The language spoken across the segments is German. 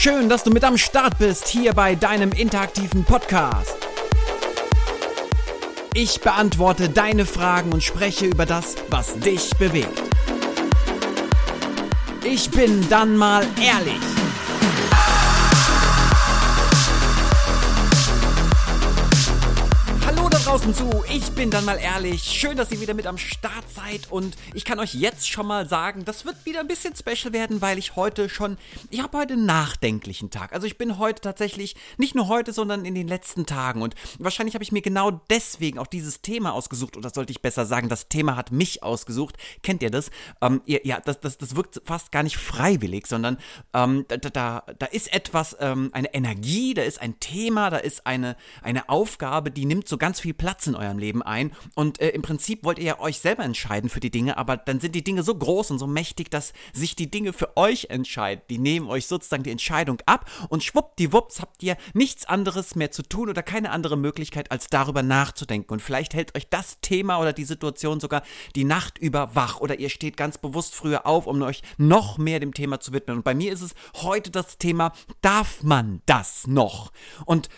Schön, dass du mit am Start bist hier bei deinem interaktiven Podcast. Ich beantworte deine Fragen und spreche über das, was dich bewegt. Ich bin dann mal ehrlich. Hallo da draußen zu, ich bin dann mal ehrlich. Schön, dass ihr wieder mit am Start seid und ich kann euch jetzt schon mal sagen, das wird wieder ein bisschen special werden, weil ich habe heute einen nachdenklichen Tag. Also ich bin heute tatsächlich, nicht nur heute, sondern in den letzten Tagen und wahrscheinlich habe ich mir genau deswegen auch dieses Thema ausgesucht oder sollte ich besser sagen, das Thema hat mich ausgesucht. Kennt ihr das? Das wirkt fast gar nicht freiwillig, sondern da ist etwas, eine Energie, da ist ein Thema, da ist eine Aufgabe, die nimmt so ganz viel Platz in eurem Leben ein und im Prinzip wollt ihr ja euch selber entscheiden für die Dinge, aber dann sind die Dinge so groß und so mächtig, dass sich die Dinge für euch entscheiden. Die nehmen euch sozusagen die Entscheidung ab und schwuppdiwupps habt ihr nichts anderes mehr zu tun oder keine andere Möglichkeit, als darüber nachzudenken. Und vielleicht hält euch das Thema oder die Situation sogar die Nacht über wach oder ihr steht ganz bewusst früher auf, um euch noch mehr dem Thema zu widmen. Und bei mir ist es heute das Thema, darf man das noch? Und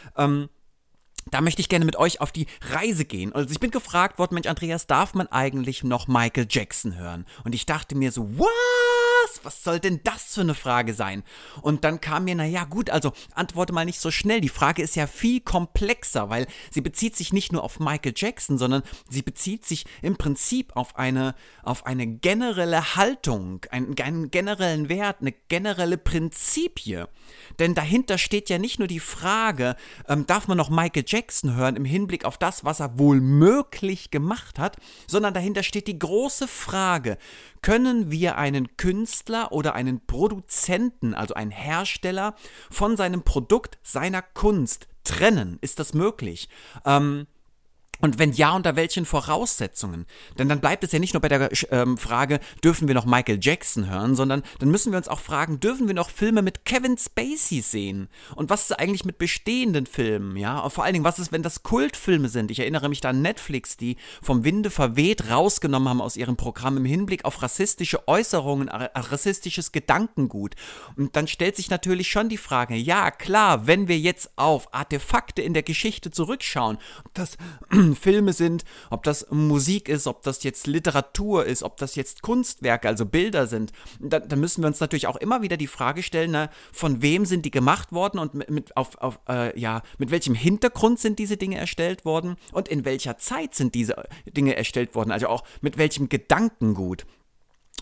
da möchte ich gerne mit euch auf die Reise gehen. Also ich bin gefragt worden, Mensch Andreas, darf man eigentlich noch Michael Jackson hören? Und ich dachte mir so, was soll denn das für eine Frage sein? Und dann kam mir, also antworte mal nicht so schnell. Die Frage ist ja viel komplexer, weil sie bezieht sich nicht nur auf Michael Jackson, sondern sie bezieht sich im Prinzip auf eine generelle Haltung, einen generellen Wert, eine generelle Prinzipie. Denn dahinter steht ja nicht nur die Frage, darf man noch Michael Jackson hören im Hinblick auf das, was er wohl möglich gemacht hat, sondern dahinter steht die große Frage, können wir einen Künstler oder einen Produzenten, also einen Hersteller, von seinem Produkt, seiner Kunst trennen? Ist das möglich? Und wenn ja, unter welchen Voraussetzungen? Denn dann bleibt es ja nicht nur bei der Frage, dürfen wir noch Michael Jackson hören, sondern dann müssen wir uns auch fragen, dürfen wir noch Filme mit Kevin Spacey sehen? Und was ist eigentlich mit bestehenden Filmen? Ja, und vor allen Dingen, was ist, wenn das Kultfilme sind? Ich erinnere mich da an Netflix, die vom Winde verweht rausgenommen haben aus ihrem Programm im Hinblick auf rassistische Äußerungen, rassistisches Gedankengut. Und dann stellt sich natürlich schon die Frage, ja klar, wenn wir jetzt auf Artefakte in der Geschichte zurückschauen, das Filme sind, ob das Musik ist, ob das jetzt Literatur ist, ob das jetzt Kunstwerke, also Bilder sind, dann müssen wir uns natürlich auch immer wieder die Frage stellen, von wem sind die gemacht worden und mit welchem Hintergrund sind diese Dinge erstellt worden und in welcher Zeit sind diese Dinge erstellt worden, also auch mit welchem Gedankengut.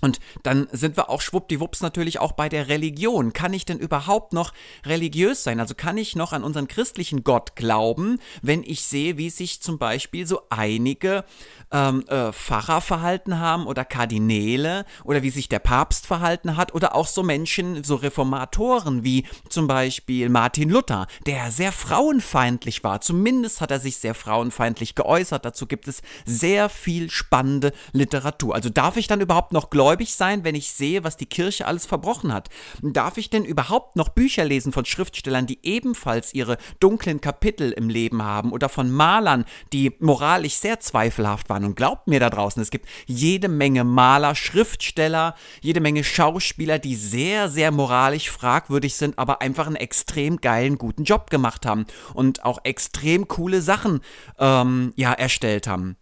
Und dann sind wir auch schwuppdiwupps natürlich auch bei der Religion. Kann ich denn überhaupt noch religiös sein? Also kann ich noch an unseren christlichen Gott glauben, wenn ich sehe, wie sich zum Beispiel so einige Pfarrer verhalten haben oder Kardinäle oder wie sich der Papst verhalten hat oder auch so Menschen, so Reformatoren wie zum Beispiel Martin Luther, der sehr frauenfeindlich war. Zumindest hat er sich sehr frauenfeindlich geäußert. Dazu gibt es sehr viel spannende Literatur. Also darf ich dann überhaupt noch gläubig sein, wenn ich sehe, was die Kirche alles verbrochen hat? Darf ich denn überhaupt noch Bücher lesen von Schriftstellern, die ebenfalls ihre dunklen Kapitel im Leben haben oder von Malern, die moralisch sehr zweifelhaft waren? Und glaubt mir da draußen, es gibt jede Menge Maler, Schriftsteller, jede Menge Schauspieler, die sehr, sehr moralisch fragwürdig sind, aber einfach einen extrem geilen, guten Job gemacht haben und auch extrem coole Sachen erstellt haben.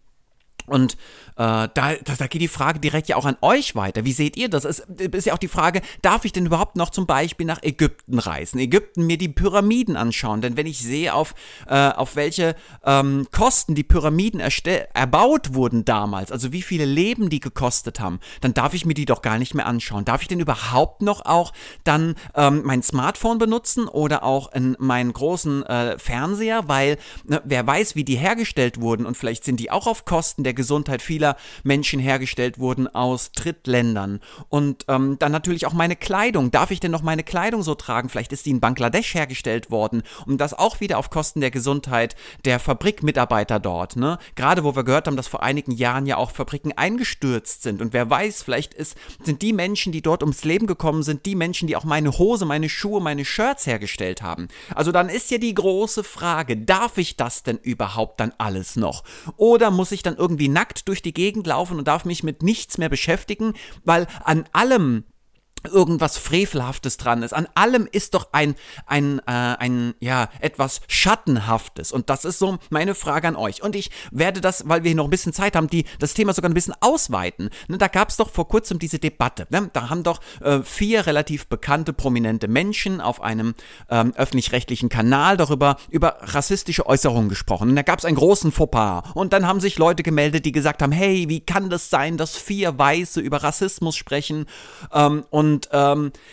Und da geht die Frage direkt ja auch an euch weiter. Wie seht ihr das? Es ist ja auch die Frage, darf ich denn überhaupt noch zum Beispiel nach Ägypten reisen? Ägypten, mir die Pyramiden anschauen. Denn wenn ich sehe, auf welche Kosten die Pyramiden erbaut wurden damals, also wie viele Leben die gekostet haben, dann darf ich mir die doch gar nicht mehr anschauen. Darf ich denn überhaupt noch auch dann mein Smartphone benutzen oder auch in meinen großen Fernseher? Weil wer weiß, wie die hergestellt wurden und vielleicht sind die auch auf Kosten der Gesundheit vieler Menschen hergestellt wurden aus Drittländern. Und dann natürlich auch meine Kleidung. Darf ich denn noch meine Kleidung so tragen? Vielleicht ist die in Bangladesch hergestellt worden und das auch wieder auf Kosten der Gesundheit der Fabrikmitarbeiter dort. Ne? Gerade wo wir gehört haben, dass vor einigen Jahren ja auch Fabriken eingestürzt sind und wer weiß, vielleicht sind die Menschen, die dort ums Leben gekommen sind, die Menschen, die auch meine Hose, meine Schuhe, meine Shirts hergestellt haben. Also dann ist ja die große Frage, darf ich das denn überhaupt dann alles noch? Oder muss ich dann irgendwie nackt durch die Gegend laufen und darf mich mit nichts mehr beschäftigen, weil an allem irgendwas Frevelhaftes dran ist. An allem ist doch ein etwas Schattenhaftes. Und das ist so meine Frage an euch. Und ich werde das, weil wir hier noch ein bisschen Zeit haben, das Thema sogar ein bisschen ausweiten. Ne, da gab es doch vor kurzem diese Debatte. Ne? Da haben doch 4 relativ bekannte, prominente Menschen auf einem öffentlich-rechtlichen Kanal darüber über rassistische Äußerungen gesprochen. Und da gab es einen großen Fauxpas. Und dann haben sich Leute gemeldet, die gesagt haben, hey, wie kann das sein, dass 4 Weiße über Rassismus sprechen?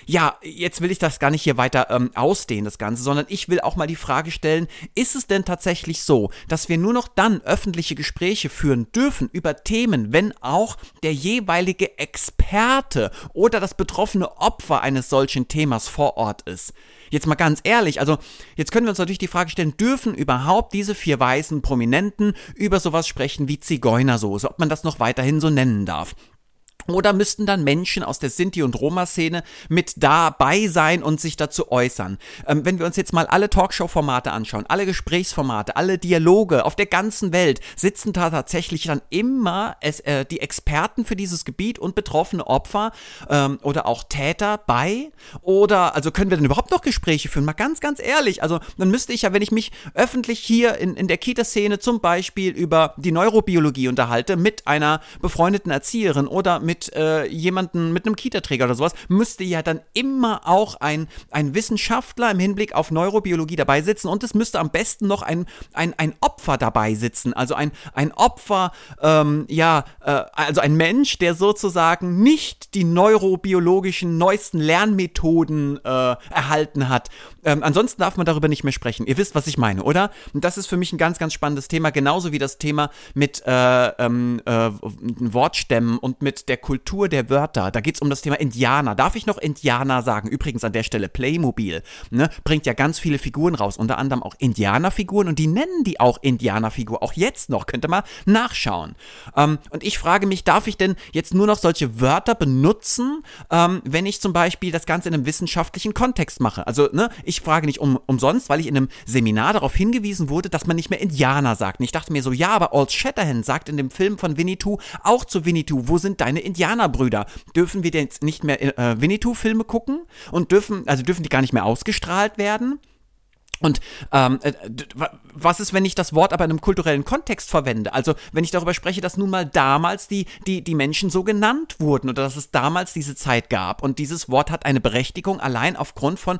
Jetzt will ich das gar nicht hier weiter ausdehnen, das Ganze, sondern ich will auch mal die Frage stellen, ist es denn tatsächlich so, dass wir nur noch dann öffentliche Gespräche führen dürfen über Themen, wenn auch der jeweilige Experte oder das betroffene Opfer eines solchen Themas vor Ort ist? Jetzt mal ganz ehrlich, also jetzt können wir uns natürlich die Frage stellen, dürfen überhaupt diese 4 weißen Prominenten über sowas sprechen wie Zigeunersoße, ob man das noch weiterhin so nennen darf? Oder müssten dann Menschen aus der Sinti- und Roma-Szene mit dabei sein und sich dazu äußern? Wenn wir uns jetzt mal alle Talkshow-Formate anschauen, alle Gesprächsformate, alle Dialoge auf der ganzen Welt, sitzen da tatsächlich dann immer die Experten für dieses Gebiet und betroffene Opfer oder auch Täter bei? Oder, also können wir denn überhaupt noch Gespräche führen? Mal ganz, ganz ehrlich, also dann müsste ich ja, wenn ich mich öffentlich hier in der Kita-Szene zum Beispiel über die Neurobiologie unterhalte, mit einer befreundeten Erzieherin oder mit jemandem, mit einem Kita-Träger oder sowas, müsste ja dann immer auch ein Wissenschaftler im Hinblick auf Neurobiologie dabei sitzen und es müsste am besten noch ein Opfer dabei sitzen, also ein Opfer, also ein Mensch, der sozusagen nicht die neurobiologischen neuesten Lernmethoden erhalten hat. Ansonsten darf man darüber nicht mehr sprechen. Ihr wisst, was ich meine, oder? Und das ist für mich ein ganz, ganz spannendes Thema, genauso wie das Thema mit Wortstämmen und mit der Kultur der Wörter. Da geht es um das Thema Indianer. Darf ich noch Indianer sagen? Übrigens an der Stelle Playmobil, ne? Bringt ja ganz viele Figuren raus, unter anderem auch Indianerfiguren, und die nennen die auch Indianerfigur. Auch jetzt noch, könnt ihr mal nachschauen. Und ich frage mich, darf ich denn jetzt nur noch solche Wörter benutzen, wenn ich zum Beispiel das Ganze in einem wissenschaftlichen Kontext mache? Also, ne, ich frage nicht umsonst, weil ich in einem Seminar darauf hingewiesen wurde, dass man nicht mehr Indianer sagt. Und ich dachte mir so, ja, aber Old Shatterhand sagt in dem Film von Winnetou auch zu Winnetou, wo sind deine Indianerbrüder? Dürfen wir denn jetzt nicht mehr Winnetou-Filme gucken? Und dürfen die gar nicht mehr ausgestrahlt werden? Und was ist, wenn ich das Wort aber in einem kulturellen Kontext verwende? Also wenn ich darüber spreche, dass nun mal damals die Menschen so genannt wurden oder dass es damals diese Zeit gab und dieses Wort hat eine Berechtigung allein aufgrund von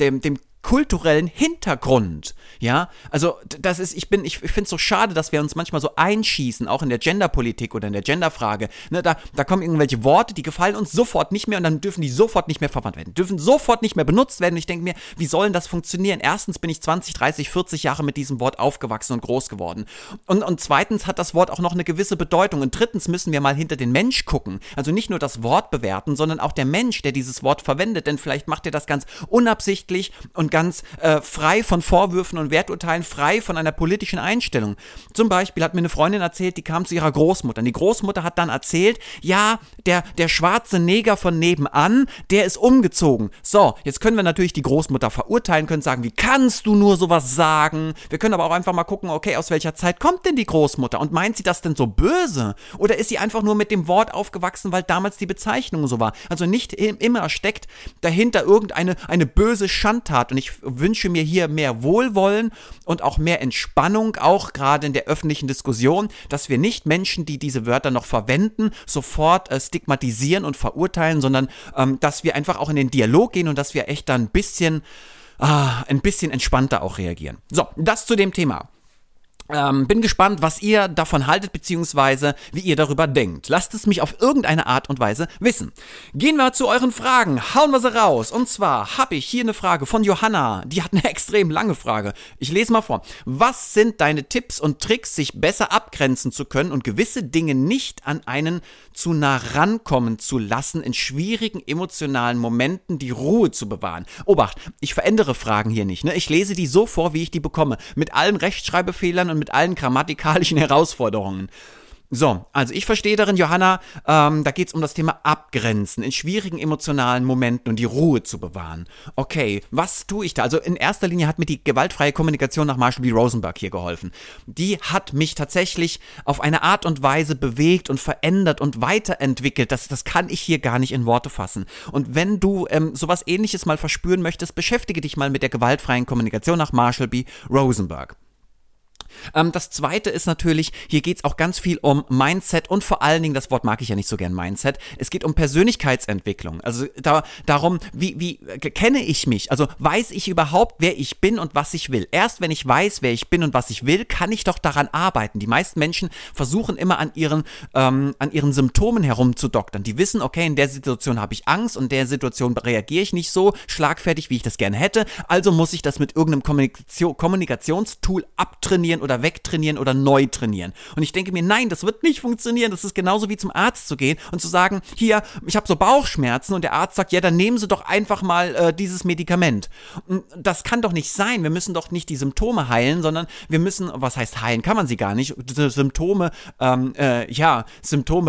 dem kulturellen Hintergrund, ja, also das ist, ich finde es so schade, dass wir uns manchmal so einschießen, auch in der Genderpolitik oder in der Genderfrage, ne, da kommen irgendwelche Worte, die gefallen uns sofort nicht mehr und dann dürfen die sofort nicht mehr verwandt werden, dürfen sofort nicht mehr benutzt werden und ich denke mir, wie soll denn das funktionieren? Erstens bin ich 20, 30, 40 Jahre mit diesem Wort aufgewachsen und groß geworden und zweitens hat das Wort auch noch eine gewisse Bedeutung und drittens müssen wir mal hinter den Mensch gucken, also nicht nur das Wort bewerten, sondern auch der Mensch, der dieses Wort verwendet, denn vielleicht macht er das ganz unabsichtlich und ganz frei von Vorwürfen und Werturteilen, frei von einer politischen Einstellung. Zum Beispiel hat mir eine Freundin erzählt, die kam zu ihrer Großmutter. Und die Großmutter hat dann erzählt, ja, der schwarze Neger von nebenan, der ist umgezogen. So, jetzt können wir natürlich die Großmutter verurteilen, können sagen, wie kannst du nur sowas sagen? Wir können aber auch einfach mal gucken, okay, aus welcher Zeit kommt denn die Großmutter? Und meint sie das denn so böse? Oder ist sie einfach nur mit dem Wort aufgewachsen, weil damals die Bezeichnung so war? Also nicht immer steckt dahinter irgendeine böse Schandtat. Und ich wünsche mir hier mehr Wohlwollen und auch mehr Entspannung, auch gerade in der öffentlichen Diskussion, dass wir nicht Menschen, die diese Wörter noch verwenden, sofort stigmatisieren und verurteilen, sondern dass wir einfach auch in den Dialog gehen und dass wir echt da ein bisschen entspannter auch reagieren. So, das zu dem Thema. Bin gespannt, was ihr davon haltet, beziehungsweise wie ihr darüber denkt. Lasst es mich auf irgendeine Art und Weise wissen. Gehen wir zu euren Fragen. Hauen wir sie raus. Und zwar habe ich hier eine Frage von Johanna. Die hat eine extrem lange Frage. Ich lese mal vor. Was sind deine Tipps und Tricks, sich besser abgrenzen zu können und gewisse Dinge nicht an einen zu nah rankommen zu lassen, in schwierigen emotionalen Momenten die Ruhe zu bewahren? Obacht, ich verändere Fragen hier nicht, ne? Ich lese die so vor, wie ich die bekomme. Mit allen Rechtschreibfehlern und mit allen grammatikalischen Herausforderungen. So, also ich verstehe darin, Johanna, da geht es um das Thema Abgrenzen in schwierigen emotionalen Momenten und die Ruhe zu bewahren. Okay, was tue ich da? Also in erster Linie hat mir die gewaltfreie Kommunikation nach Marshall B. Rosenberg hier geholfen. Die hat mich tatsächlich auf eine Art und Weise bewegt und verändert und weiterentwickelt. Das kann ich hier gar nicht in Worte fassen. Und wenn du sowas Ähnliches mal verspüren möchtest, beschäftige dich mal mit der gewaltfreien Kommunikation nach Marshall B. Rosenberg. Das Zweite ist natürlich, hier geht es auch ganz viel um Mindset und vor allen Dingen, das Wort mag ich ja nicht so gern, Mindset, es geht um Persönlichkeitsentwicklung, also darum, wie kenne ich mich, also weiß ich überhaupt, wer ich bin und was ich will. Erst wenn ich weiß, wer ich bin und was ich will, kann ich doch daran arbeiten. Die meisten Menschen versuchen immer an ihren Symptomen herumzudoktern. Die wissen, okay, in der Situation habe ich Angst und in der Situation reagiere ich nicht so schlagfertig, wie ich das gerne hätte, also muss ich das mit irgendeinem Kommunikationstool abtrainieren oder wegtrainieren oder neu trainieren. Und ich denke mir, nein, das wird nicht funktionieren. Das ist genauso wie zum Arzt zu gehen und zu sagen, hier, ich habe so Bauchschmerzen, und der Arzt sagt, ja, dann nehmen Sie doch einfach mal dieses Medikament. Und das kann doch nicht sein. Wir müssen doch nicht die Symptome heilen, sondern wir müssen, was heißt heilen, kann man sie gar nicht, Symptome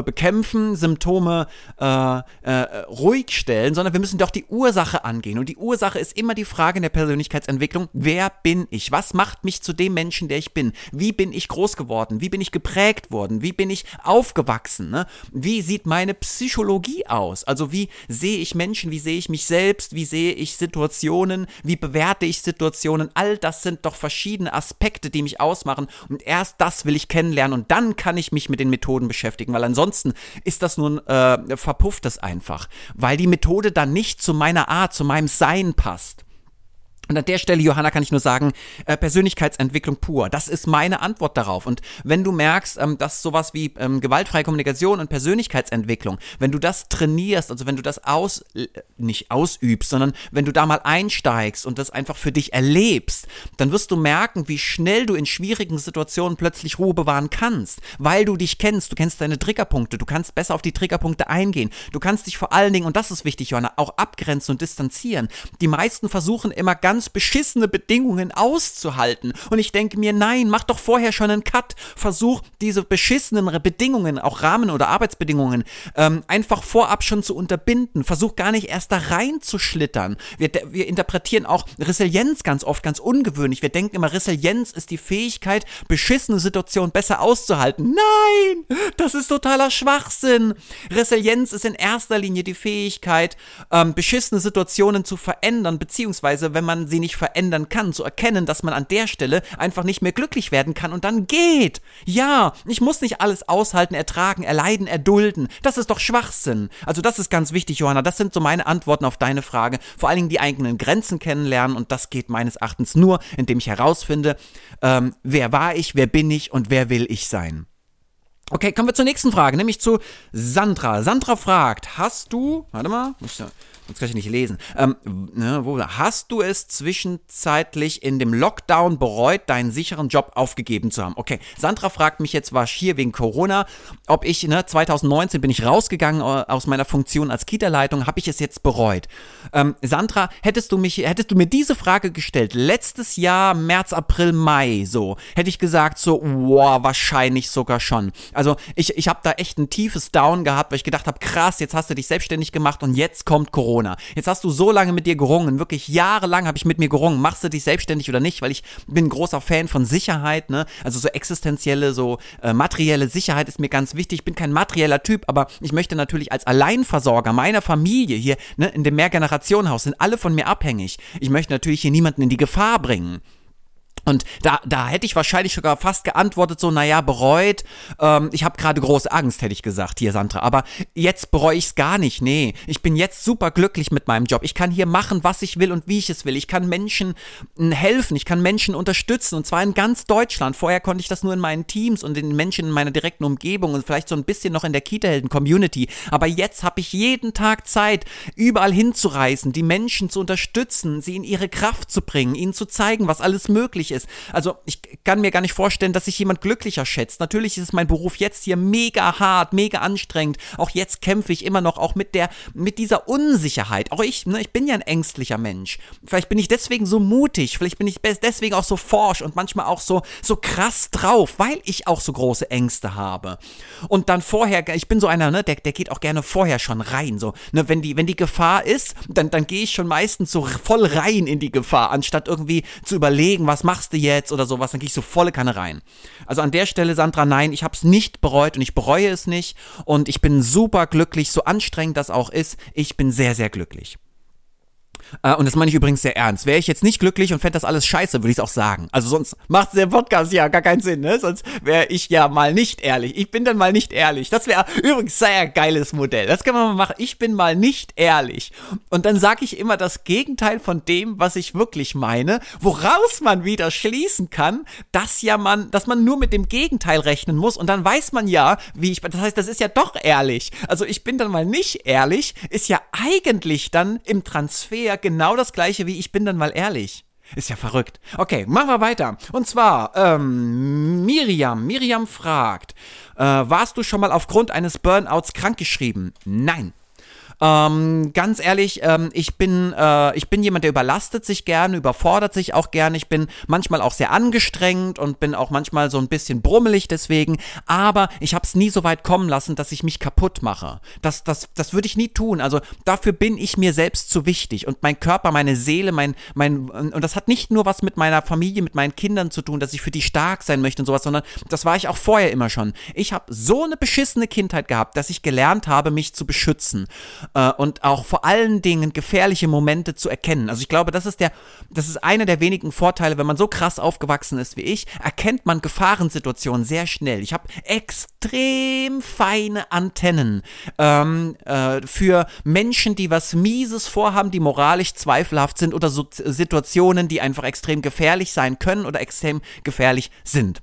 bekämpfen, Symptome ruhig stellen, sondern wir müssen doch die Ursache angehen. Und die Ursache ist immer die Frage in der Persönlichkeitsentwicklung, wer bin ich? Was macht mich zu dem Menschen, der ich bin? Wie bin ich groß geworden? Wie bin ich geprägt worden? Wie bin ich aufgewachsen? Ne? Wie sieht meine Psychologie aus? Also wie sehe ich Menschen? Wie sehe ich mich selbst? Wie sehe ich Situationen? Wie bewerte ich Situationen? All das sind doch verschiedene Aspekte, die mich ausmachen, und erst das will ich kennenlernen und dann kann ich mich mit den Methoden beschäftigen, weil ansonsten ist das nun verpufft das einfach, weil die Methode dann nicht zu meiner Art, zu meinem Sein passt. Und an der Stelle, Johanna, kann ich nur sagen, Persönlichkeitsentwicklung pur. Das ist meine Antwort darauf. Und wenn du merkst, dass sowas wie gewaltfreie Kommunikation und Persönlichkeitsentwicklung, wenn du das trainierst, also wenn du das nicht ausübst, sondern wenn du da mal einsteigst und das einfach für dich erlebst, dann wirst du merken, wie schnell du in schwierigen Situationen plötzlich Ruhe bewahren kannst, weil du dich kennst, du kennst deine Triggerpunkte, du kannst besser auf die Triggerpunkte eingehen, du kannst dich vor allen Dingen, und das ist wichtig, Johanna, auch abgrenzen und distanzieren. Die meisten versuchen immer ganz beschissene Bedingungen auszuhalten. Und ich denke mir, nein, mach doch vorher schon einen Cut. Versuch, diese beschissenen Bedingungen, auch Rahmen- oder Arbeitsbedingungen, einfach vorab schon zu unterbinden. Versuch gar nicht erst da reinzuschlittern. Wir interpretieren auch Resilienz ganz oft, ganz ungewöhnlich. Wir denken immer, Resilienz ist die Fähigkeit, beschissene Situationen besser auszuhalten. Nein, das ist totaler Schwachsinn. Resilienz ist in erster Linie die Fähigkeit, beschissene Situationen zu verändern, beziehungsweise, wenn man sie nicht verändern kann, zu erkennen, dass man an der Stelle einfach nicht mehr glücklich werden kann und dann geht. Ja, ich muss nicht alles aushalten, ertragen, erleiden, erdulden. Das ist doch Schwachsinn. Also das ist ganz wichtig, Johanna. Das sind so meine Antworten auf deine Frage. Vor allen Dingen die eigenen Grenzen kennenlernen, und das geht meines Erachtens nur, indem ich herausfinde, wer war ich, wer bin ich und wer will ich sein. Okay, kommen wir zur nächsten Frage, nämlich zu Sandra. Sandra fragt, hast du es zwischenzeitlich in dem Lockdown bereut, deinen sicheren Job aufgegeben zu haben? Okay, Sandra fragt mich jetzt, war ich hier wegen Corona, ob ich, 2019 bin ich rausgegangen aus meiner Funktion als Kita-Leitung, habe ich es jetzt bereut? Sandra, hättest du mir diese Frage gestellt, letztes Jahr, März, April, Mai, so, hätte ich gesagt, wahrscheinlich sogar schon. Also, ich habe da echt ein tiefes Down gehabt, weil ich gedacht habe, krass, jetzt hast du dich selbstständig gemacht und jetzt kommt Corona. Jetzt hast du so lange mit dir gerungen, wirklich jahrelang habe ich mit mir gerungen, machst du dich selbstständig oder nicht, weil ich bin ein großer Fan von Sicherheit, ne? Also so existenzielle, so materielle Sicherheit ist mir ganz wichtig. Ich bin kein materieller Typ, aber ich möchte natürlich als Alleinversorger meiner Familie hier, ne, in dem Mehrgenerationenhaus, sind alle von mir abhängig. Ich möchte natürlich hier niemanden in die Gefahr bringen. Und da hätte ich wahrscheinlich sogar fast geantwortet, bereut, ich habe gerade große Angst, hätte ich gesagt, hier Sandra, aber jetzt bereue ich es gar nicht, nee, ich bin jetzt super glücklich mit meinem Job, ich kann hier machen, was ich will und wie ich es will, ich kann Menschen helfen, ich kann Menschen unterstützen, und zwar in ganz Deutschland. Vorher konnte ich das nur in meinen Teams und den Menschen in meiner direkten Umgebung und vielleicht so ein bisschen noch in der Kita-Helden-Community, aber jetzt habe ich jeden Tag Zeit, überall hinzureisen, die Menschen zu unterstützen, sie in ihre Kraft zu bringen, ihnen zu zeigen, was alles möglich ist, ist. Also ich kann mir gar nicht vorstellen, dass sich jemand glücklicher schätzt. Natürlich ist mein Beruf jetzt hier mega hart, mega anstrengend. Auch jetzt kämpfe ich immer noch auch mit dieser Unsicherheit. Auch ich, ne, ich bin ja ein ängstlicher Mensch. Vielleicht bin ich deswegen so mutig, vielleicht bin ich deswegen auch so forsch und manchmal auch so krass drauf, weil ich auch so große Ängste habe. Und dann vorher, ich bin so einer, ne, der geht auch gerne vorher schon rein, so, ne, wenn die Gefahr ist, dann gehe ich schon meistens so voll rein in die Gefahr, anstatt irgendwie zu überlegen, was machst du jetzt oder sowas, dann gehe ich so volle Kanne rein. Also an der Stelle, Sandra, nein, ich habe es nicht bereut und ich bereue es nicht und ich bin super glücklich, so anstrengend das auch ist, ich bin sehr, sehr glücklich. Und das meine ich übrigens sehr ernst. Wäre ich jetzt nicht glücklich und fände das alles scheiße, würde ich es auch sagen. Also sonst macht der Podcast ja gar keinen Sinn, ne? Sonst wäre ich ja mal nicht ehrlich. Ich bin dann mal nicht ehrlich. Das wäre übrigens sehr geiles Modell. Das kann man mal machen. Ich bin mal nicht ehrlich. Und dann sage ich immer das Gegenteil von dem, was ich wirklich meine, woraus man wieder schließen kann, dass man nur mit dem Gegenteil rechnen muss. Und dann weiß man ja, wie ich... Das heißt, das ist ja doch ehrlich. Also ich bin dann mal nicht ehrlich, ist ja eigentlich dann im Transfer genau das gleiche wie ich bin dann mal ehrlich. Ist ja verrückt. Okay, machen wir weiter. Und zwar, Miriam. Miriam fragt, warst du schon mal aufgrund eines Burnouts krankgeschrieben? Nein. Ganz ehrlich, ich bin jemand, der überlastet sich gerne, überfordert sich auch gerne. Ich bin manchmal auch sehr angestrengt und bin auch manchmal so ein bisschen brummelig deswegen. Aber ich habe es nie so weit kommen lassen, dass ich mich kaputt mache. Das würde ich nie tun. Also dafür bin ich mir selbst zu wichtig. Und mein Körper, meine Seele, und das hat nicht nur was mit meiner Familie, mit meinen Kindern zu tun, dass ich für die stark sein möchte und sowas, sondern das war ich auch vorher immer schon. Ich habe so eine beschissene Kindheit gehabt, dass ich gelernt habe, mich zu beschützen. Und auch vor allen Dingen gefährliche Momente zu erkennen. Also ich glaube, das ist einer der wenigen Vorteile, wenn man so krass aufgewachsen ist wie ich, erkennt man Gefahrensituationen sehr schnell. Ich habe extrem feine Antennen für Menschen, die was Mieses vorhaben, die moralisch zweifelhaft sind oder so Situationen, die einfach extrem gefährlich sein können oder extrem gefährlich sind.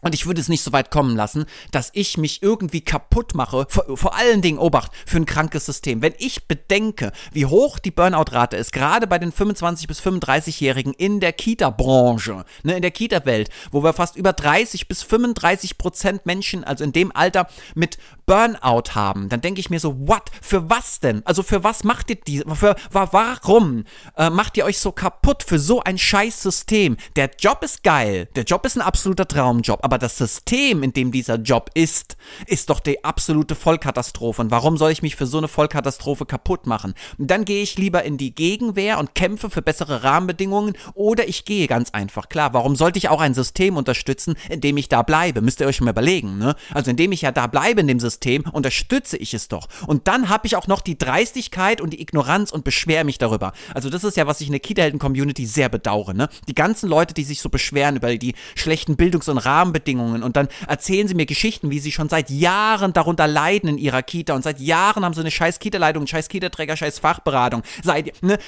Und ich würde es nicht so weit kommen lassen, dass ich mich irgendwie kaputt mache, vor allen Dingen, Obacht, für ein krankes System. Wenn ich bedenke, wie hoch die Burnout-Rate ist, gerade bei den 25- bis 35-Jährigen in der Kita-Branche, ne, in der Kita-Welt, wo wir fast über 30-35% Menschen, also in dem Alter, mit Burnout haben, dann denke ich mir so, what? Für was denn? Also für was macht ihr diese? Warum macht ihr euch so kaputt für so ein scheiß System? Der Job ist geil, der Job ist ein absoluter Traumjob, aber das System, in dem dieser Job ist doch die absolute Vollkatastrophe. Und warum soll ich mich für so eine Vollkatastrophe kaputt machen? Dann gehe ich lieber in die Gegenwehr und kämpfe für bessere Rahmenbedingungen oder ich gehe ganz einfach. Klar, warum sollte ich auch ein System unterstützen, in dem ich da bleibe? Müsst ihr euch mal überlegen, ne? Also indem ich ja da bleibe in dem System, unterstütze ich es doch. Und dann habe ich auch noch die Dreistigkeit und die Ignoranz und beschwere mich darüber. Also das ist ja, was ich in der Kita-Helden-Community sehr bedauere, ne? Die ganzen Leute, die sich so beschweren über die schlechten Bildungs- und Rahmenbedingungen und dann erzählen sie mir Geschichten, wie sie schon seit Jahren darunter leiden in ihrer Kita und seit Jahren haben sie eine scheiß Kita-Leitung, scheiß Kita-Träger, scheiß Fachberatung.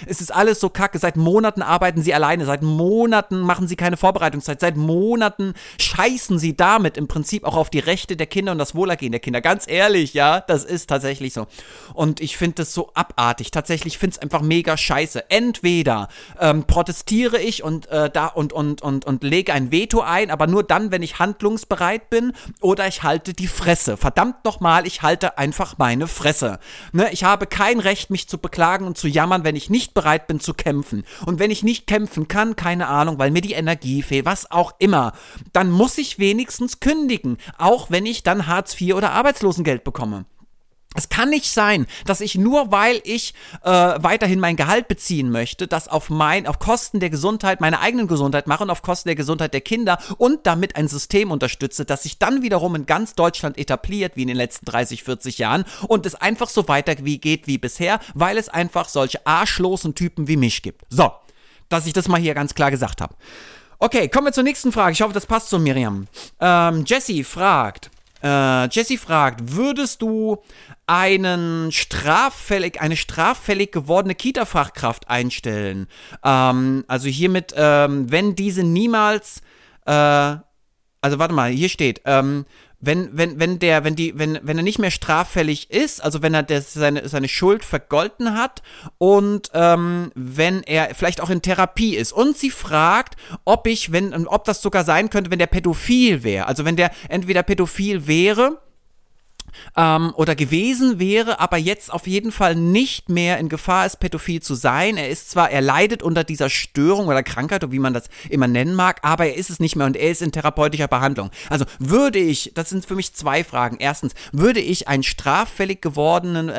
Es ist alles so kacke, seit Monaten arbeiten sie alleine, seit Monaten machen sie keine Vorbereitungszeit, seit Monaten scheißen sie damit im Prinzip auch auf die Rechte der Kinder und das Wohlergehen der Kinder. Ganz ehrlich, ja, das ist tatsächlich so. Und ich finde das so abartig. Tatsächlich finde es einfach mega scheiße. Entweder protestiere ich und lege ein Veto ein, aber nur dann, wenn ich handlungsbereit bin, oder ich halte die Fresse. Verdammt nochmal, ich halte einfach meine Fresse. Ne? Ich habe kein Recht, mich zu beklagen und zu jammern, wenn ich nicht bereit bin zu kämpfen. Und wenn ich nicht kämpfen kann, keine Ahnung, weil mir die Energie fehlt, was auch immer, dann muss ich wenigstens kündigen, auch wenn ich dann Hartz IV oder Arbeitslosengeld bekomme. Es kann nicht sein, dass ich nur, weil ich weiterhin mein Gehalt beziehen möchte, das auf Kosten der Gesundheit, meiner eigenen Gesundheit mache und auf Kosten der Gesundheit der Kinder und damit ein System unterstütze, das sich dann wiederum in ganz Deutschland etabliert, wie in den letzten 30, 40 Jahren und es einfach so weitergeht wie bisher, weil es einfach solche arschlosen Typen wie mich gibt. So, dass ich das mal hier ganz klar gesagt habe. Okay, kommen wir zur nächsten Frage. Ich hoffe, das passt zu Miriam. Jessie fragt, würdest du eine straffällig gewordene Kita-Fachkraft einstellen? Also hiermit, wenn diese niemals, also warte mal, hier steht, wenn er nicht mehr straffällig ist, also wenn er seine Schuld vergolten hat und wenn er vielleicht auch in Therapie ist und sie fragt, ob das sogar sein könnte, wenn der pädophil wäre, also wenn der entweder pädophil wäre oder gewesen wäre, aber jetzt auf jeden Fall nicht mehr in Gefahr ist, pädophil zu sein. Er leidet unter dieser Störung oder Krankheit, oder wie man das immer nennen mag, aber er ist es nicht mehr und er ist in therapeutischer Behandlung. Also das sind für mich zwei Fragen. Erstens, würde ich eine straffällig gewordene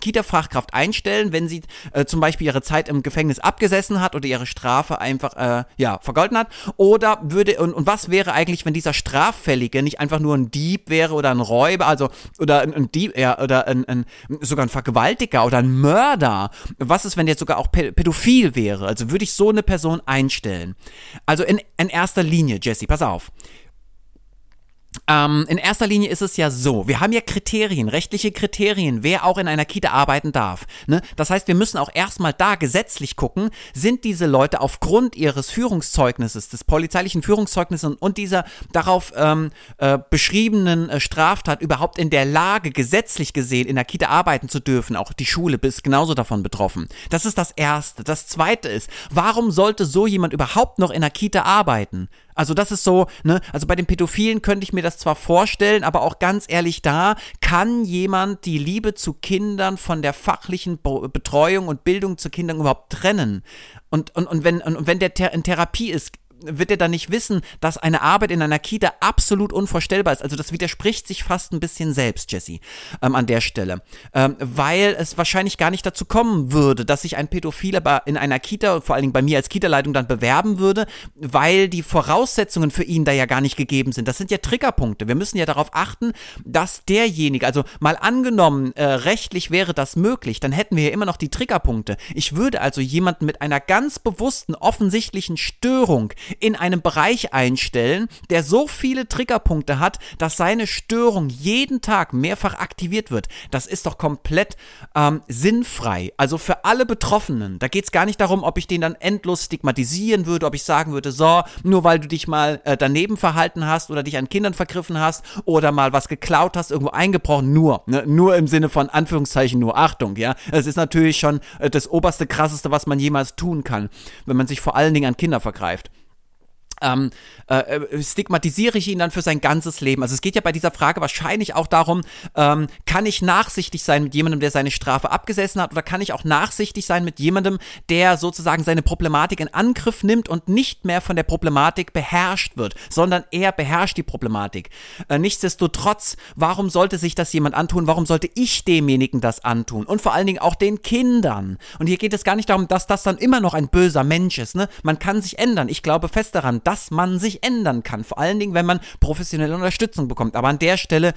Kita-Fachkraft einstellen, wenn sie zum Beispiel ihre Zeit im Gefängnis abgesessen hat oder ihre Strafe einfach, vergolten hat? Oder was wäre eigentlich, wenn dieser Straffällige nicht einfach nur ein Dieb wäre oder ein Räuber, also oder ein Dieb, oder sogar ein Vergewaltiger oder ein Mörder. Was ist, wenn der sogar auch pädophil wäre? Also würde ich so eine Person einstellen. Also in erster Linie, Jesse, pass auf. In erster Linie ist es ja so, wir haben ja Kriterien, rechtliche Kriterien, wer auch in einer Kita arbeiten darf. Ne? Das heißt, wir müssen auch erstmal da gesetzlich gucken, sind diese Leute aufgrund ihres Führungszeugnisses, des polizeilichen Führungszeugnisses und dieser darauf beschriebenen Straftat überhaupt in der Lage, gesetzlich gesehen in der Kita arbeiten zu dürfen. Auch die Schule ist genauso davon betroffen. Das ist das Erste. Das Zweite ist, warum sollte so jemand überhaupt noch in der Kita arbeiten? Also das ist so, ne, also bei den Pädophilen könnte ich mir das zwar vorstellen, aber auch ganz ehrlich, da kann jemand die Liebe zu Kindern von der fachlichen Betreuung und Bildung zu Kindern überhaupt trennen. Und wenn der in Therapie ist, wird er dann nicht wissen, dass eine Arbeit in einer Kita absolut unvorstellbar ist. Also das widerspricht sich fast ein bisschen selbst, Jesse, an der Stelle. Weil es wahrscheinlich gar nicht dazu kommen würde, dass sich ein Pädophiler in einer Kita, vor allen Dingen bei mir als Kita-Leitung, dann bewerben würde, weil die Voraussetzungen für ihn da ja gar nicht gegeben sind. Das sind ja Triggerpunkte. Wir müssen ja darauf achten, dass derjenige, also mal angenommen, rechtlich wäre das möglich, dann hätten wir ja immer noch die Triggerpunkte. Ich würde also jemanden mit einer ganz bewussten, offensichtlichen Störung in einem Bereich einstellen, der so viele Triggerpunkte hat, dass seine Störung jeden Tag mehrfach aktiviert wird. Das ist doch komplett sinnfrei. Also für alle Betroffenen. Da geht es gar nicht darum, ob ich den dann endlos stigmatisieren würde, ob ich sagen würde, so, nur weil du dich mal daneben verhalten hast oder dich an Kindern vergriffen hast oder mal was geklaut hast, irgendwo eingebrochen, nur im Sinne von Anführungszeichen nur. Achtung, ja. Das ist natürlich schon das oberste, krasseste, was man jemals tun kann, wenn man sich vor allen Dingen an Kinder vergreift. Stigmatisiere ich ihn dann für sein ganzes Leben. Also es geht ja bei dieser Frage wahrscheinlich auch darum, kann ich nachsichtig sein mit jemandem, der seine Strafe abgesessen hat, oder kann ich auch nachsichtig sein mit jemandem, der sozusagen seine Problematik in Angriff nimmt und nicht mehr von der Problematik beherrscht wird, sondern er beherrscht die Problematik. Nichtsdestotrotz, warum sollte sich das jemand antun? Warum sollte ich demjenigen das antun? Und vor allen Dingen auch den Kindern. Und hier geht es gar nicht darum, dass das dann immer noch ein böser Mensch ist. Ne? Man kann sich ändern. Ich glaube fest daran, dass man sich ändern kann, vor allen Dingen, wenn man professionelle Unterstützung bekommt. Aber an der Stelle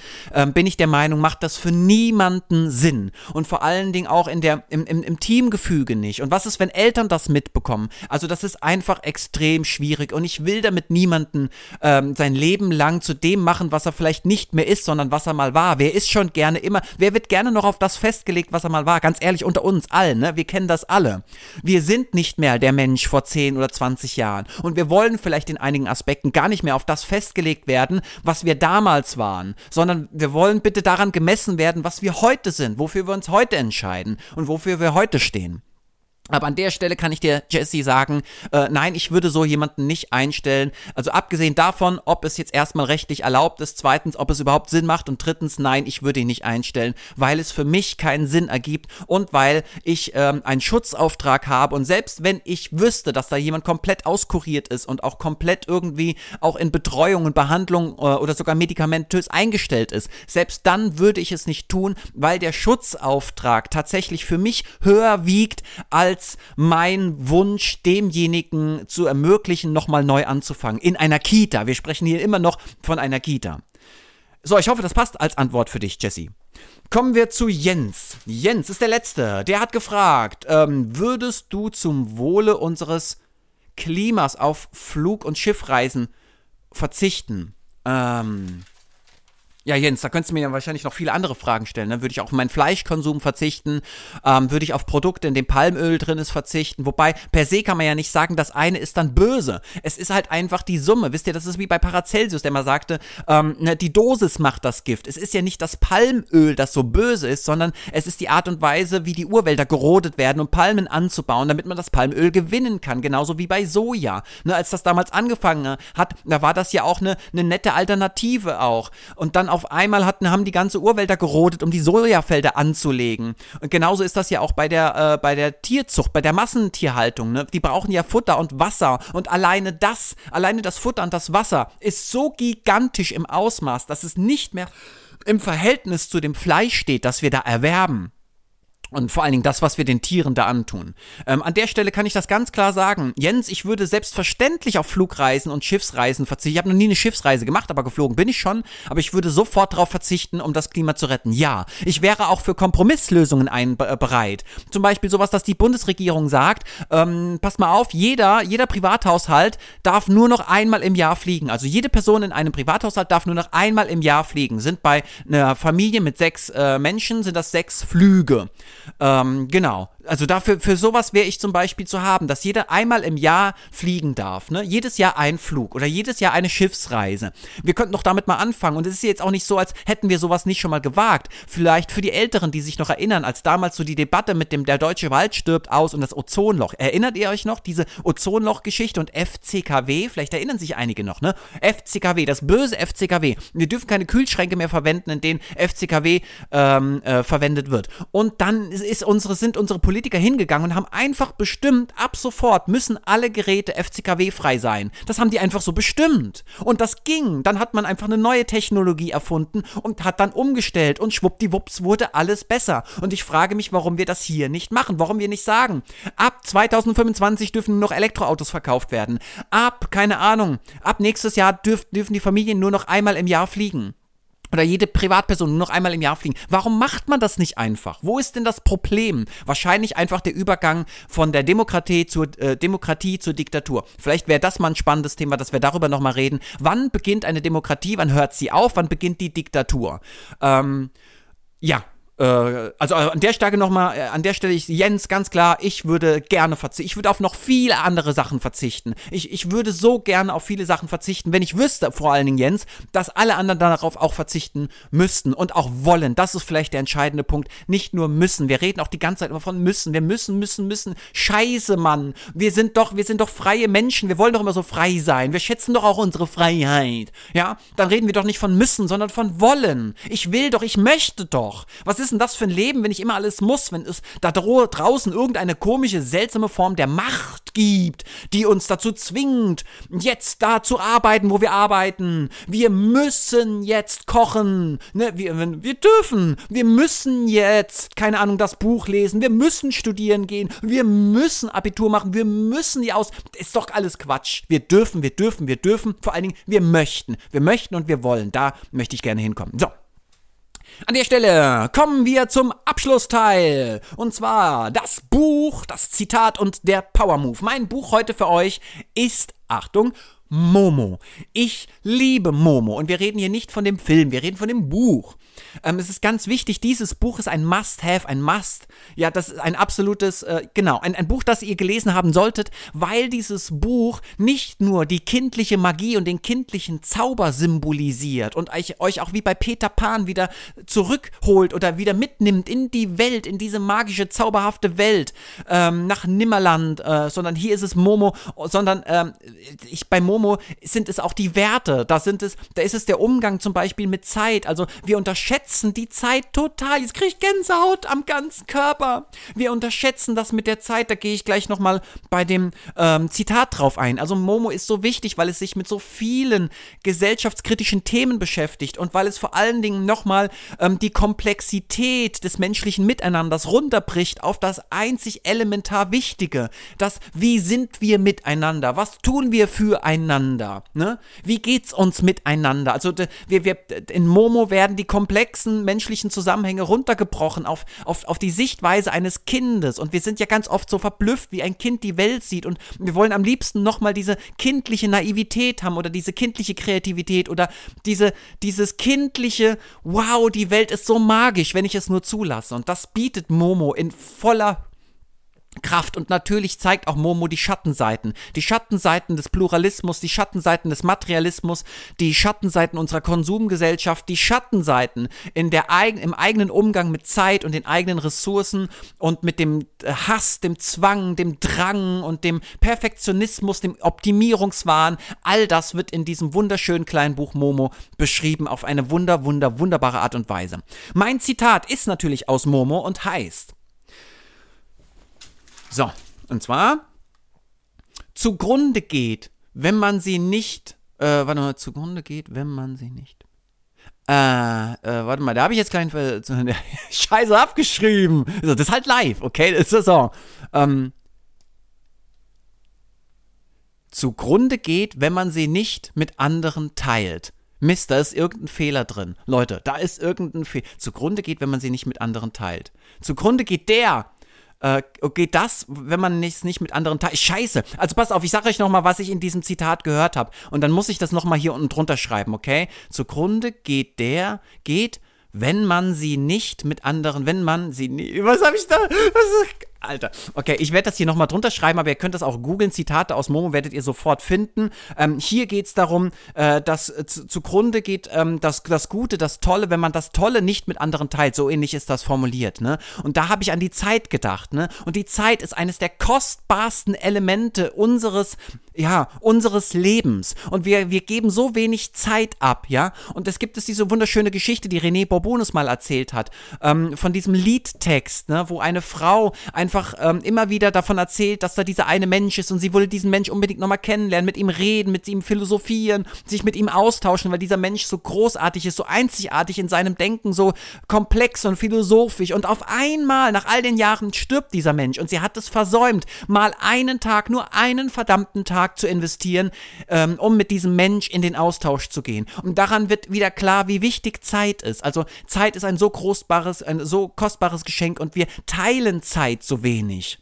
bin ich der Meinung, macht das für niemanden Sinn. Und vor allen Dingen auch im Teamgefüge nicht. Und was ist, wenn Eltern das mitbekommen? Also das ist einfach extrem schwierig. Und ich will damit niemanden sein Leben lang zu dem machen, was er vielleicht nicht mehr ist, sondern was er mal war. Wer wird gerne noch auf das festgelegt, was er mal war? Ganz ehrlich, unter uns allen, ne? Wir kennen das alle. Wir sind nicht mehr der Mensch vor 10 oder 20 Jahren. Und wir wollen vielleicht in einigen Aspekten gar nicht mehr auf das festgelegt werden, was wir damals waren, sondern wir wollen bitte daran gemessen werden, was wir heute sind, wofür wir uns heute entscheiden und wofür wir heute stehen. Aber an der Stelle kann ich dir, Jesse, sagen, nein, ich würde so jemanden nicht einstellen. Also abgesehen davon, ob es jetzt erstmal rechtlich erlaubt ist, zweitens, ob es überhaupt Sinn macht und drittens, nein, ich würde ihn nicht einstellen, weil es für mich keinen Sinn ergibt und weil ich einen Schutzauftrag habe. Und selbst wenn ich wüsste, dass da jemand komplett auskuriert ist und auch komplett irgendwie auch in Betreuung und Behandlung oder sogar medikamentös eingestellt ist, selbst dann würde ich es nicht tun, weil der Schutzauftrag tatsächlich für mich höher wiegt als mein Wunsch, demjenigen zu ermöglichen, nochmal neu anzufangen. In einer Kita. Wir sprechen hier immer noch von einer Kita. So, ich hoffe, das passt als Antwort für dich, Jesse. Kommen wir zu Jens. Jens ist der Letzte. Der hat gefragt, würdest du zum Wohle unseres Klimas auf Flug- und Schiffreisen verzichten? Ja, Jens, da könntest du mir ja wahrscheinlich noch viele andere Fragen stellen. Dann würde ich auch auf meinen Fleischkonsum verzichten, würde ich auf Produkte, in denen Palmöl drin ist, verzichten. Wobei, per se kann man ja nicht sagen, das eine ist dann böse. Es ist halt einfach die Summe. Wisst ihr, das ist wie bei Paracelsus, der mal sagte, die Dosis macht das Gift. Es ist ja nicht das Palmöl, das so böse ist, sondern es ist die Art und Weise, wie die Urwälder gerodet werden, um Palmen anzubauen, damit man das Palmöl gewinnen kann. Genauso wie bei Soja. Ne, als das damals angefangen hat, da war das ja auch eine nette Alternative auch. Und dann auf einmal haben die ganze Urwälder gerodet, um die Sojafelder anzulegen. Und genauso ist das ja auch bei der Tierzucht, bei der Massentierhaltung. Ne? Die brauchen ja Futter und Wasser. Und alleine das Futter und das Wasser ist so gigantisch im Ausmaß, dass es nicht mehr im Verhältnis zu dem Fleisch steht, das wir da erwerben. Und vor allen Dingen das, was wir den Tieren da antun. An der Stelle kann ich das ganz klar sagen. Jens, ich würde selbstverständlich auf Flugreisen und Schiffsreisen verzichten. Ich habe noch nie eine Schiffsreise gemacht, aber geflogen bin ich schon. Aber ich würde sofort darauf verzichten, um das Klima zu retten. Ja, ich wäre auch für Kompromisslösungen bereit. Zum Beispiel sowas, dass die Bundesregierung sagt, pass mal auf, jeder Privathaushalt darf nur noch einmal im Jahr fliegen. Also jede Person in einem Privathaushalt darf nur noch einmal im Jahr fliegen. Sind bei einer Familie mit 6 Menschen, sind das 6 Flüge. Genau. Also dafür, für sowas wäre ich zum Beispiel zu haben, dass jeder einmal im Jahr fliegen darf, ne? Jedes Jahr ein Flug oder jedes Jahr eine Schiffsreise. Wir könnten doch damit mal anfangen. Und es ist jetzt auch nicht so, als hätten wir sowas nicht schon mal gewagt. Vielleicht für die Älteren, die sich noch erinnern, als damals so die Debatte mit dem, der deutsche Wald stirbt aus und das Ozonloch. Erinnert ihr euch noch? Diese Ozonloch-Geschichte und FCKW? Vielleicht erinnern sich einige noch, ne? FCKW, das böse FCKW. Wir dürfen keine Kühlschränke mehr verwenden, in denen FCKW verwendet wird. Und dann sind unsere Politiker hingegangen und haben einfach bestimmt, ab sofort müssen alle Geräte FCKW-frei sein. Das haben die einfach so bestimmt. Und das ging. Dann hat man einfach eine neue Technologie erfunden und hat dann umgestellt und schwuppdiwupps wurde alles besser. Und ich frage mich, warum wir das hier nicht machen, warum wir nicht sagen, ab 2025 dürfen nur noch Elektroautos verkauft werden. Ab nächstes Jahr dürfen die Familien nur noch einmal im Jahr fliegen. Oder jede Privatperson nur noch einmal im Jahr fliegen. Warum macht man das nicht einfach? Wo ist denn das Problem? Wahrscheinlich einfach der Übergang von der Demokratie zur Diktatur. Vielleicht wäre das mal ein spannendes Thema, dass wir darüber nochmal reden. Wann beginnt eine Demokratie? Wann hört sie auf? Wann beginnt die Diktatur? Also an der Stelle, Jens, ganz klar, ich würde gerne verzichten. Ich würde auf noch viele andere Sachen verzichten. Ich würde so gerne auf viele Sachen verzichten, wenn ich wüsste, vor allen Dingen, Jens, dass alle anderen darauf auch verzichten müssten und auch wollen. Das ist vielleicht der entscheidende Punkt. Nicht nur müssen. Wir reden auch die ganze Zeit immer von müssen. Wir müssen. Scheiße, Mann. Wir sind doch freie Menschen. Wir wollen doch immer so frei sein. Wir schätzen doch auch unsere Freiheit. Ja? Dann reden wir doch nicht von müssen, sondern von wollen. Ich will doch, ich möchte doch. Was ist denn das für ein Leben, wenn ich immer alles muss, wenn es da draußen irgendeine komische, seltsame Form der Macht gibt, die uns dazu zwingt, jetzt da zu arbeiten, wo wir arbeiten. Wir müssen jetzt kochen, ne? Wir dürfen, wir müssen jetzt, keine Ahnung, das Buch lesen, wir müssen studieren gehen, wir müssen Abitur machen, wir müssen die aus... Ist doch alles Quatsch. Wir dürfen, vor allen Dingen, wir möchten und wir wollen. Da möchte ich gerne hinkommen. So. An der Stelle kommen wir zum Abschlussteil. Und zwar das Buch, das Zitat und der Power Move. Mein Buch heute für euch ist, Achtung, Momo. Ich liebe Momo. Und wir reden hier nicht von dem Film, wir reden von dem Buch. Es ist ganz wichtig, dieses Buch ist ein Must-Have, ein Must. Ja, das ist ein absolutes, ein Buch, das ihr gelesen haben solltet, weil dieses Buch nicht nur die kindliche Magie und den kindlichen Zauber symbolisiert und euch auch wie bei Peter Pan wieder zurückholt oder wieder mitnimmt in die Welt, in diese magische, zauberhafte Welt, nach Nimmerland, sondern hier ist es Momo, sondern bei Momo sind es auch die Werte, da ist es der Umgang zum Beispiel mit Zeit, also wir unterschätzen die Zeit total, jetzt kriege ich Gänsehaut am ganzen Körper, wir unterschätzen das mit der Zeit, da gehe ich gleich nochmal bei dem Zitat drauf ein, also Momo ist so wichtig, weil es sich mit so vielen gesellschaftskritischen Themen beschäftigt und weil es vor allen Dingen nochmal die Komplexität des menschlichen Miteinanders runterbricht auf das einzig elementar Wichtige, das wie sind wir miteinander, was tun wir füreinander, ne? Wie geht's uns miteinander? Also in Momo werden die komplexen komplexen menschlichen Zusammenhänge runtergebrochen auf die Sichtweise eines Kindes. Und wir sind ja ganz oft so verblüfft, wie ein Kind die Welt sieht. Und wir wollen am liebsten nochmal diese kindliche Naivität haben oder diese kindliche Kreativität oder dieses kindliche, wow, die Welt ist so magisch, wenn ich es nur zulasse. Und das bietet Momo in voller Kraft. Und natürlich zeigt auch Momo die Schattenseiten. Die Schattenseiten des Pluralismus, die Schattenseiten des Materialismus, die Schattenseiten unserer Konsumgesellschaft, die Schattenseiten in im eigenen Umgang mit Zeit und den eigenen Ressourcen und mit dem Hass, dem Zwang, dem Drang und dem Perfektionismus, dem Optimierungswahn. All das wird in diesem wunderschönen kleinen Buch Momo beschrieben auf eine wunderbare Art und Weise. Mein Zitat ist natürlich aus Momo und heißt... So, und zwar, da habe ich jetzt keinen Fall, Scheiße abgeschrieben, das ist halt live, okay, das ist so, zugrunde geht, wenn man sie nicht mit anderen teilt. Mist, da ist irgendein Fehler drin. Leute, da ist irgendein Fehler. Zugrunde geht, wenn man sie nicht mit anderen teilt. Zugrunde geht wenn man es nicht mit anderen teilt. Scheiße. Also passt auf, ich sage euch nochmal, was ich in diesem Zitat gehört habe. Und dann muss ich das nochmal hier unten drunter schreiben, okay? Zugrunde geht wenn man sie nicht mit anderen, was habe ich da? Alter. Okay, ich werde das hier nochmal drunter schreiben, aber ihr könnt das auch googeln. Zitate aus Momo werdet ihr sofort finden. Hier geht es darum, dass zugrunde geht das Gute, das Tolle, wenn man das Tolle nicht mit anderen teilt. So ähnlich ist das formuliert, ne? Und da habe ich an die Zeit gedacht, ne? Und die Zeit ist eines der kostbarsten Elemente unseres Lebens. Und wir geben so wenig Zeit ab, ja? Und es gibt diese wunderschöne Geschichte, die René Bourbonus mal erzählt hat, von diesem Liedtext, ne? Wo eine Frau einfach immer wieder davon erzählt, dass da dieser eine Mensch ist und sie will diesen Mensch unbedingt nochmal kennenlernen, mit ihm reden, mit ihm philosophieren, sich mit ihm austauschen, weil dieser Mensch so großartig ist, so einzigartig in seinem Denken, so komplex und philosophisch, und auf einmal, nach all den Jahren, stirbt dieser Mensch und sie hat es versäumt, mal nur einen verdammten Tag zu investieren, um mit diesem Mensch in den Austausch zu gehen. Und daran wird wieder klar, wie wichtig Zeit ist. Also Zeit ist ein so kostbares Geschenk, und wir teilen Zeit so wenig.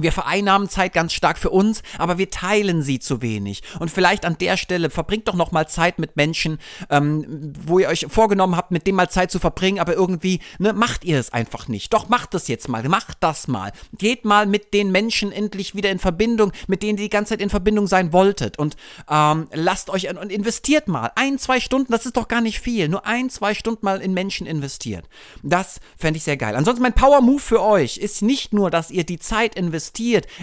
Wir vereinnahmen Zeit ganz stark für uns, aber wir teilen sie zu wenig. Und vielleicht an der Stelle, verbringt doch nochmal Zeit mit Menschen, wo ihr euch vorgenommen habt, mit dem mal Zeit zu verbringen, aber irgendwie, ne, macht ihr es einfach nicht. Doch, macht das jetzt mal, macht das mal. Geht mal mit den Menschen endlich wieder in Verbindung, mit denen ihr die ganze Zeit in Verbindung sein wolltet. Und lasst euch, und investiert mal 1-2 Stunden, das ist doch gar nicht viel, nur 1-2 Stunden mal in Menschen investiert. Das fände ich sehr geil. Ansonsten, mein Power-Move für euch ist nicht nur, dass ihr die Zeit investiert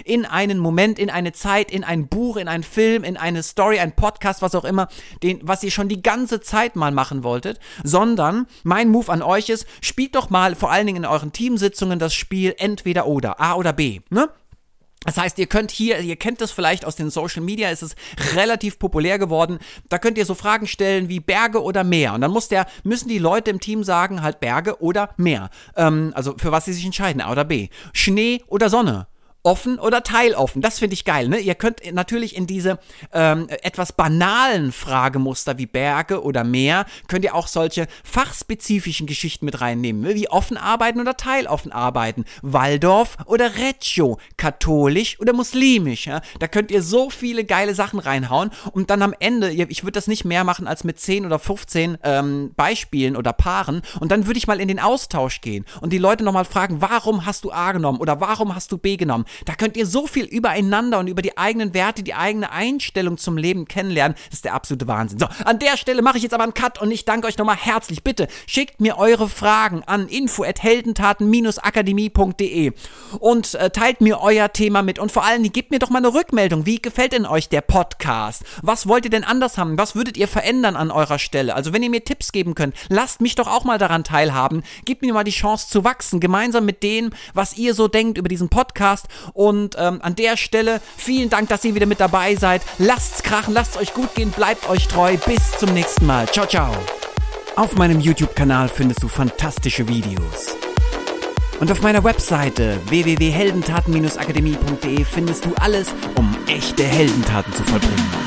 in einen Moment, in eine Zeit, in ein Buch, in einen Film, in eine Story, einen Podcast, was auch immer, was ihr schon die ganze Zeit mal machen wolltet, sondern mein Move an euch ist, spielt doch mal vor allen Dingen in euren Teamsitzungen das Spiel entweder oder, A oder B, ne? Das heißt, ihr kennt das vielleicht aus den Social Media, ist es relativ populär geworden, da könnt ihr so Fragen stellen wie Berge oder Meer, und dann müssen die Leute im Team sagen, halt Berge oder Meer, also für was sie sich entscheiden, A oder B, Schnee oder Sonne, offen oder teiloffen. Das finde ich geil, ne? Ihr könnt natürlich in diese etwas banalen Fragemuster wie Berge oder Meer, könnt ihr auch solche fachspezifischen Geschichten mit reinnehmen, ne? Wie offen arbeiten oder teiloffen arbeiten, Waldorf oder Reggio, katholisch oder muslimisch, ja? Da könnt ihr so viele geile Sachen reinhauen, und dann am Ende, ich würde das nicht mehr machen als mit 10 oder 15 Beispielen oder Paaren, und dann würde ich mal in den Austausch gehen und die Leute nochmal fragen, warum hast du A genommen oder warum hast du B genommen? Da könnt ihr so viel übereinander und über die eigenen Werte, die eigene Einstellung zum Leben kennenlernen. Das ist der absolute Wahnsinn. So, an der Stelle mache ich jetzt aber einen Cut, und ich danke euch nochmal herzlich. Bitte schickt mir eure Fragen an info@heldentaten-akademie.de und teilt mir euer Thema mit, und vor allem gebt mir doch mal eine Rückmeldung. Wie gefällt denn euch der Podcast? Was wollt ihr denn anders haben? Was würdet ihr verändern an eurer Stelle? Also wenn ihr mir Tipps geben könnt, lasst mich doch auch mal daran teilhaben. Gebt mir mal die Chance zu wachsen, gemeinsam mit dem, was ihr so denkt über diesen Podcast. Und an der Stelle vielen Dank, dass ihr wieder mit dabei seid. Lasst's krachen, lasst's euch gut gehen, bleibt euch treu. Bis zum nächsten Mal. Ciao, ciao. Auf meinem YouTube-Kanal findest du fantastische Videos. Und auf meiner Webseite www.heldentaten-akademie.de findest du alles, um echte Heldentaten zu vollbringen.